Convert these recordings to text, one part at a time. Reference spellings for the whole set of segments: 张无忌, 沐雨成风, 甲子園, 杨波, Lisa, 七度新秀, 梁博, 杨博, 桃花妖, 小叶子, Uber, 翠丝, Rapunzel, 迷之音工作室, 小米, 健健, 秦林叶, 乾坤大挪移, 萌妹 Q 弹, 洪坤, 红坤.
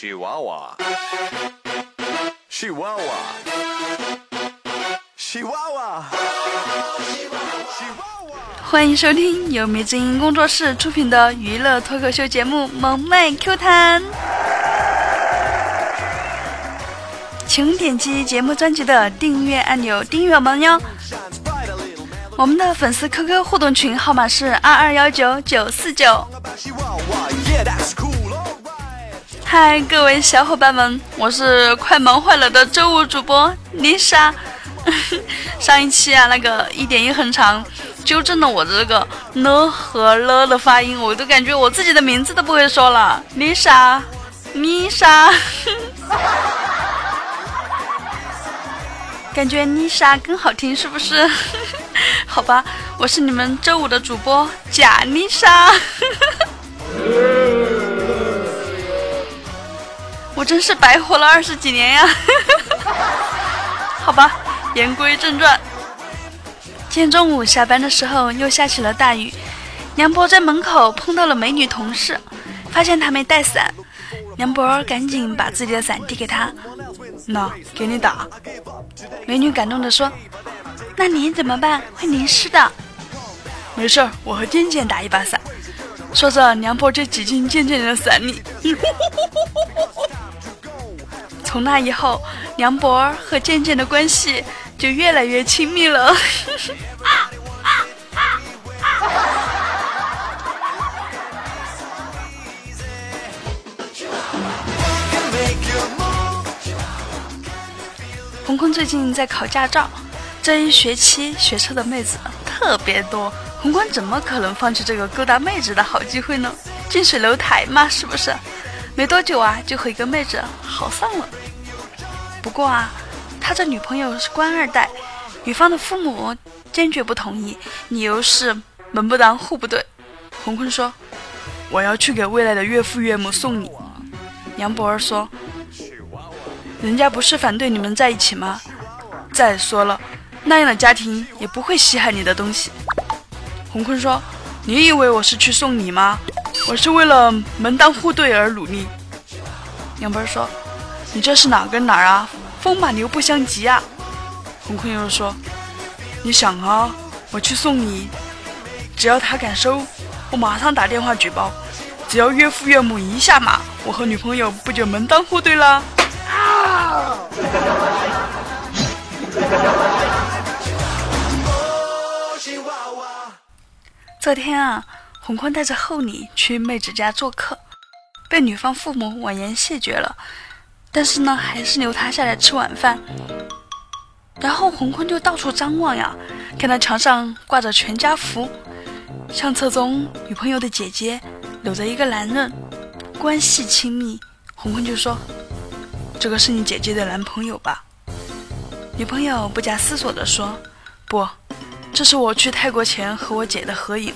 吉娃娃，吉娃娃，吉娃娃，吉娃娃。欢迎收听由迷之音工作室出品的娱乐脱口秀节目《萌妹 Q 弹》，请点击节目专辑的订阅按钮订阅我们哟。我们的粉丝 QQ 互动群号码是2219949。嗨，各位小伙伴们，我是快忙坏了的周五主播 Lisa。上一期啊，那个1.1很长，纠正了我这个呢和了的发音，我都感觉我自己的名字都不会说了。Lisa，感觉 Lisa 更好听，是不是？好吧，我是你们周五的主播假丽莎。我真是白活了20几年呀。好吧，言归正传。今天中午下班的时候又下起了大雨，梁博在门口碰到了美女同事，发现她没带伞，梁博赶紧把自己的伞递给她，那给你打。美女感动地说，那你怎么办？会淋湿的。没事儿，我和健健打一把伞。说着，梁博就挤进健健的伞里。从那以后，梁博和健健的关系就越来越亲密了。红坤最近在考驾照。这一学期学车的妹子特别多，红坤怎么可能放弃这个勾搭妹子的好机会呢？近水楼台嘛，是不是？没多久啊，就和一个妹子好上了。不过啊，他这女朋友是官二代，女方的父母坚决不同意，理由是门不当户不对。红坤说，我要去给未来的岳父岳母送礼。杨博儿说，人家不是反对你们在一起吗？再说了，那样的家庭也不会稀罕你的东西。红坤说，你以为我是去送礼吗？我是为了门当户对而努力。杨波说，你这是哪跟哪啊，风马牛不相及啊。红坤又说，你想啊，我去送礼，只要他敢收，我马上打电话举报，只要岳父岳母一下马，我和女朋友不就门当户对了啊。这天啊，红坤带着厚礼去妹子家做客，被女方父母婉言谢绝了，但是呢还是留他下来吃晚饭。然后红坤就到处张望呀，看到墙上挂着全家福，相册中女朋友的姐姐搂着一个男人，关系亲密。红坤就说，这个是你姐姐的男朋友吧？女朋友不假思索地说，不，这是我去泰国前和我姐的合影。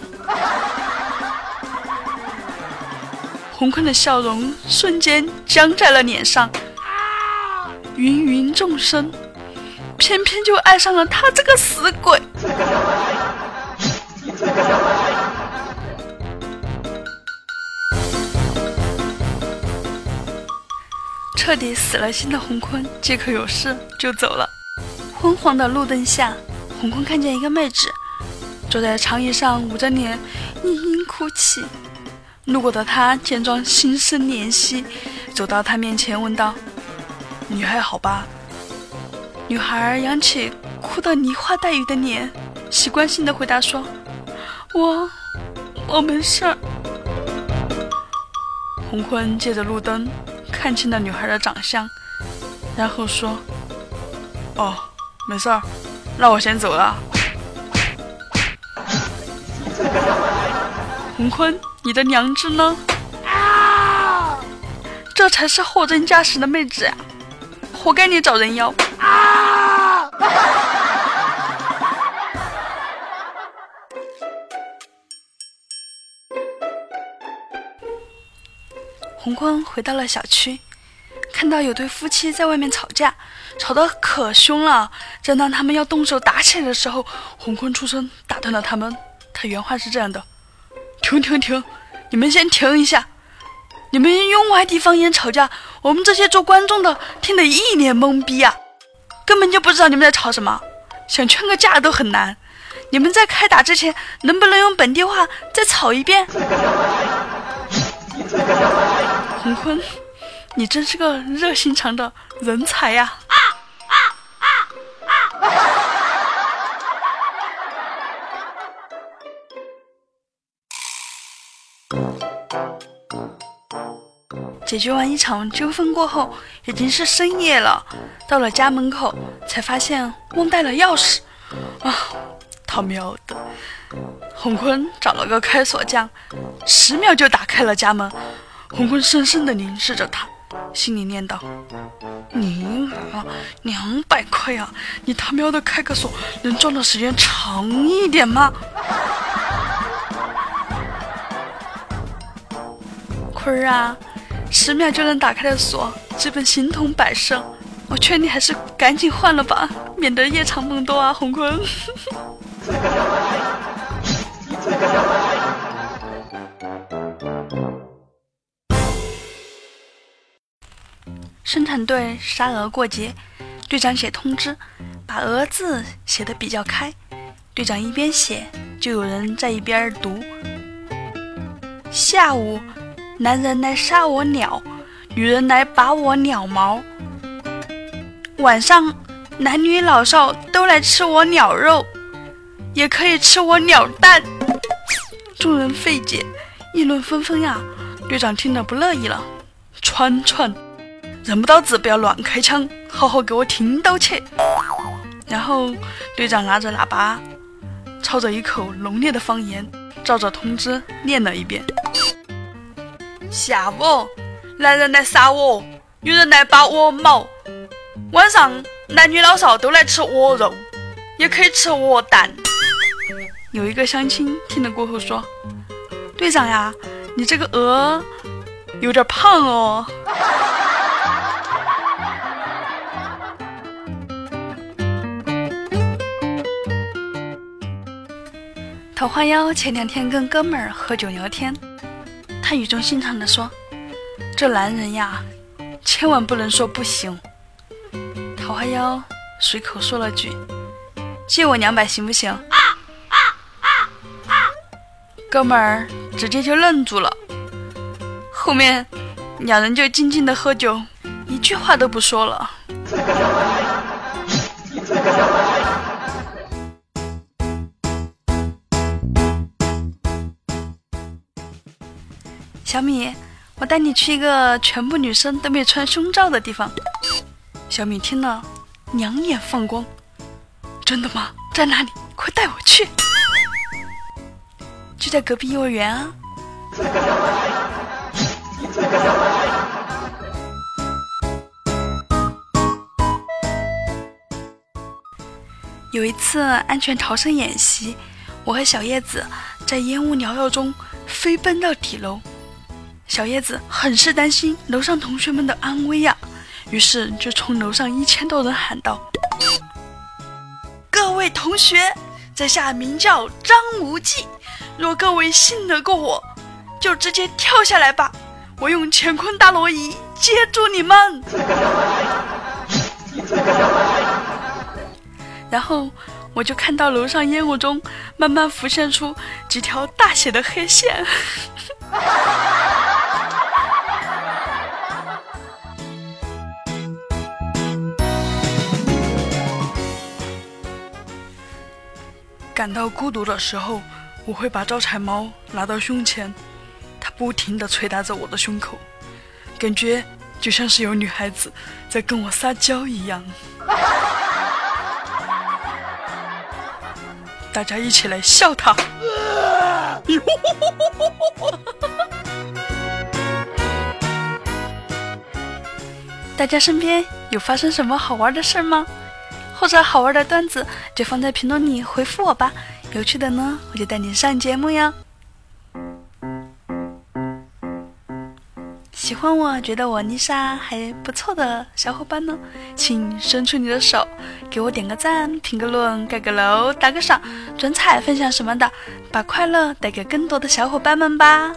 红坤的笑容瞬间僵在了脸上，芸芸众生偏偏就爱上了他这个死鬼。彻底死了心的红坤借口有事就走了。昏黄的路灯下，红坤看见一个妹子坐在长椅上，捂着脸嘤嘤哭泣。路过的他见状心生怜惜，走到她面前问道，你还好吧？女孩扬起哭得梨花带雨的脸，习惯性的回答说，我没事儿。红坤借着路灯看清了女孩的长相，然后说，哦，没事儿，那我先走了。红坤，你的良知呢？啊！这才是货真价实的妹子呀，活该你找人妖。啊！红坤回到了小区，看到有对夫妻在外面吵架，吵得可凶了。正当他们要动手打起来的时候，红坤出声打断了他们。他原话是这样的，停，你们先停一下，你们用外地方言吵架，我们这些做观众的听得一脸懵逼啊，根本就不知道你们在吵什么，想劝个架都很难。你们在开打之前能不能用本地话再吵一遍？洪坤，你真是个热心肠的人才呀！解决完一场纠纷过后，已经是深夜了。到了家门口，才发现忘带了钥匙。啊，他喵的！洪坤找了个开锁匠，10秒就打开了家门。洪坤深深地凝视着他，心里念叨：“你啊，200块啊，你他喵的开个锁，能装的时间长一点吗？”坤儿啊！10秒就能打开的锁，基本形同摆设。我劝你还是赶紧换了吧，免得夜长梦多啊，洪坤。生产队杀鹅过节，队长写通知，把鹅字写得比较开。队长一边写，就有人在一边读。下午。男人来杀我鸟，女人来拔我鸟毛。晚上，男女老少都来吃我鸟肉，也可以吃我鸟蛋。众人费解，议论纷纷呀。队长听得不乐意了，川，人不到子不要乱开枪，好好给我停刀切。然后队长拿着喇叭，操着一口浓烈的方言，照着通知念了一遍。下午，男人来杀我，女人来拔我毛。晚上，男女老少都来吃我肉，也可以吃我蛋。有一个乡亲听了过后说：“队长呀，你这个鹅有点胖哦。”桃花妖前2天跟哥们儿喝酒聊天。他语重心长地说：“这男人呀，千万不能说不行。”桃花妖随口说了句：“借我200行不行？”哥们儿直接就愣住了。后面两人就静静地喝酒，一句话都不说了。小米，我带你去一个全部女生都没穿胸罩的地方。小米听了，两眼放光。真的吗？在哪里？快带我去！就在隔壁幼儿园啊。有一次安全逃生演习，我和小叶子在烟雾缭绕中飞奔到底楼。小叶子很是担心楼上同学们的安危呀，于是就冲楼上1000多人喊道：“各位同学，在下名叫张无忌，若各位信得过我，就直接跳下来吧，我用乾坤大挪移接住你们。”然后我就看到楼上烟雾中慢慢浮现出几条大写的黑线。感到孤独的时候，我会把招财猫拿到胸前，它不停地捶打着我的胸口，感觉就像是有女孩子在跟我撒娇一样。大家一起来笑它。大家身边有发生什么好玩的事吗？或者好玩的段子就放在评论里回复我吧，有趣的呢我就带你上节目呀。喜欢我觉得我妮莎还不错的小伙伴呢，请伸出你的手给我点个赞，评个论，盖个楼，打个赏，转采分享什么的，把快乐带给更多的小伙伴们吧。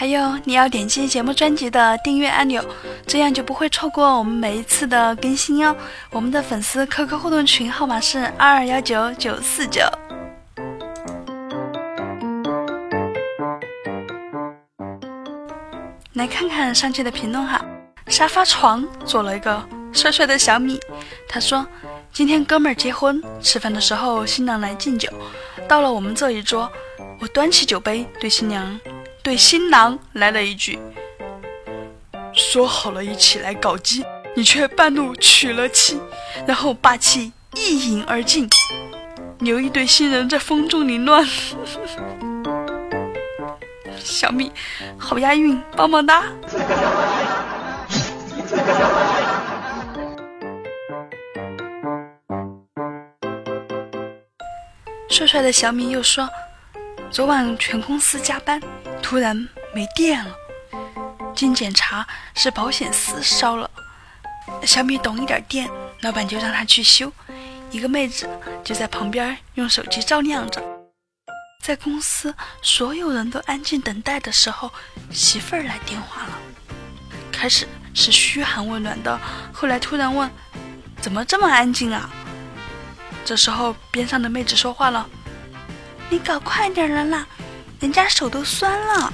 还有你要点击节目专辑的订阅按钮，这样就不会错过我们每一次的更新哦。我们的粉丝 QQ 互动群号码是2219949。来看看上期的评论哈，沙发床做了一个帅帅的小米，他说今天哥们儿结婚，吃饭的时候新郎来敬酒，到了我们这一桌，我端起酒杯对新郎来了一句，说好了一起来搞基，你却半路娶了妻，然后霸气一饮而尽，留一对新人在风中凌乱。小米好押韵，棒棒哒。帅帅的小米又说，昨晚全公司加班，突然没电了，经检查是保险丝烧了。小米懂一点电，老板就让他去修，一个妹子就在旁边用手机照亮着。在公司所有人都安静等待的时候，媳妇儿来电话了，开始是嘘寒问暖的，后来突然问怎么这么安静啊。这时候边上的妹子说话了，你搞快点了啦，人家手都酸了。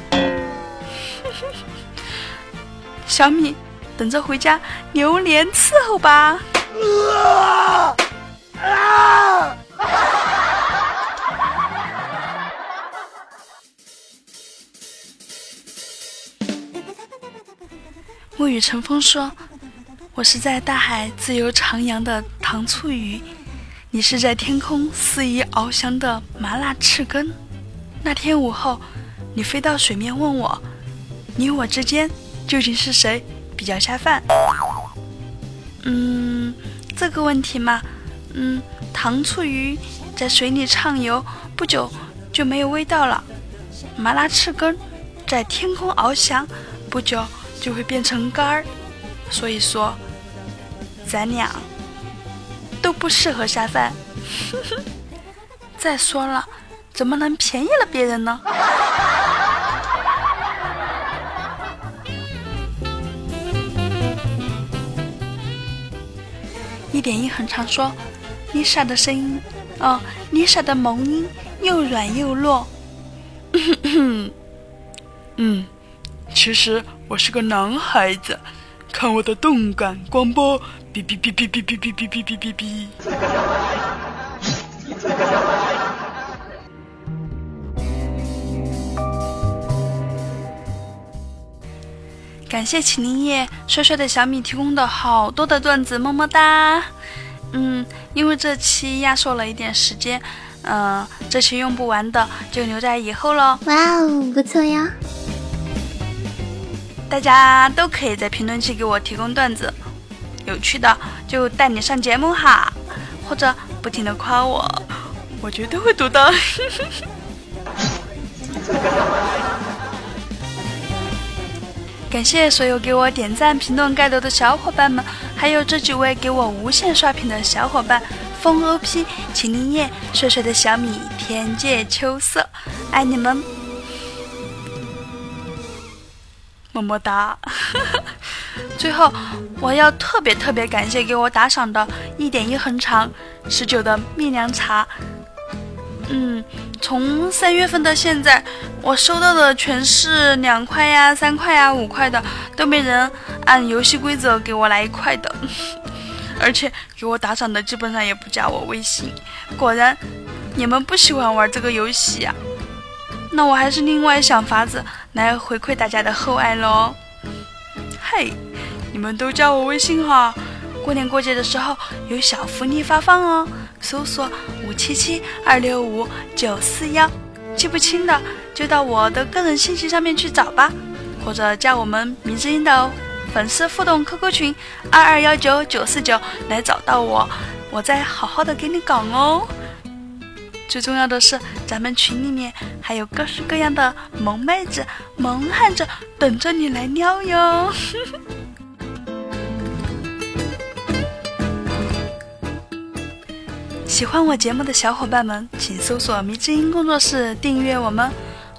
小米等着回家榴莲伺候吧。沐雨成风说，我是在大海自由徜徉的糖醋鱼，你是在天空肆意翱翔的麻辣翅根。那天午后，你飞到水面问我，你我之间究竟是谁比较下饭？这个问题嘛，糖醋鱼在水里畅游不久就没有味道了，麻辣翅根在天空翱翔不久就会变成干儿，所以说咱俩都不适合下饭。再说了，怎么能便宜了别人呢？1.1很常说 Lisa 的声音哦， Lisa 的萌音又软又弱。其实我是个男孩子，看我的动感光波，哔哔哔哔哔哔哔哔哔哔哔。感谢秦林叶帅帅的小米提供的好多的段子，么么哒。因为这期压缩了一点时间，这期用不完的就留在以后咯。哇哦，不错呀！大家都可以在评论区给我提供段子。有趣的就带你上节目哈，或者不停的夸我，我绝对会读的。感谢所有给我点赞评论盖楼的小伙伴们，还有这几位给我无限刷屏的小伙伴，风 OP 秦林叶帅帅的小米天界秋色，爱你们，么么哒。最后我要特别感谢给我打赏的1.1横长19的蜜凉茶。从3月份到现在，我收到的全是2块呀、3块呀、5块的，都没人按游戏规则给我来1块的。而且给我打赏的基本上也不加我微信，果然你们不喜欢玩这个游戏呀、那我还是另外想法子来回馈大家的厚爱咯。嘿，你们都加我微信哈，过年过节的时候有小福利发放哦，搜索577265941，记不清的就到我的个人信息上面去找吧，或者加我们迷之音的粉丝互动 QQ 群2219949来找到我，我再好好的给你讲哦。最重要的是，咱们群里面还有各式各样的萌妹子、萌汉子等着你来撩哟。喜欢我节目的小伙伴们，请搜索迷之音工作室订阅我们，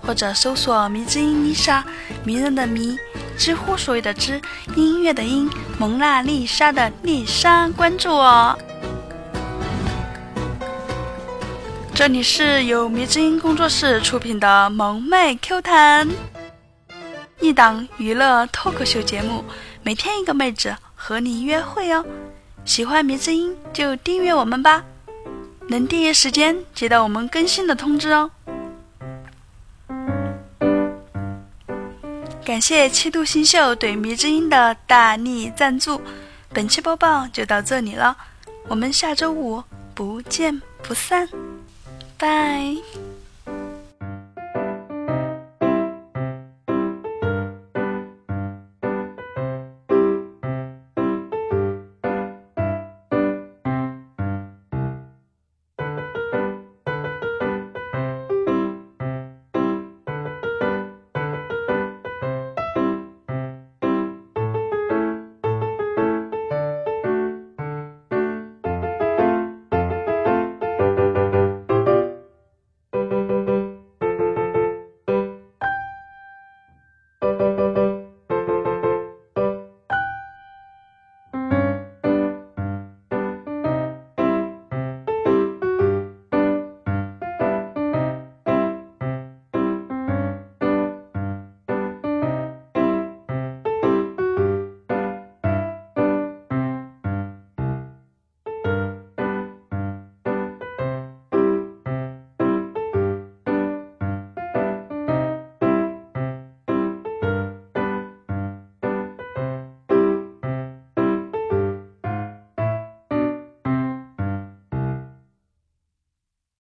或者搜索迷之音Lisa，迷人的迷，知乎所谓的知，音乐的音，蒙娜丽莎的丽莎，关注我。这里是由迷之音工作室出品的萌妹 Q 弹，一档娱乐脱口秀节目，每天一个妹子和你约会哦。喜欢迷之音就订阅我们吧，能第一时间接到我们更新的通知哦。感谢七度新秀对迷之音的大力赞助，本期播报就到这里了，我们下周五不见不散，拜。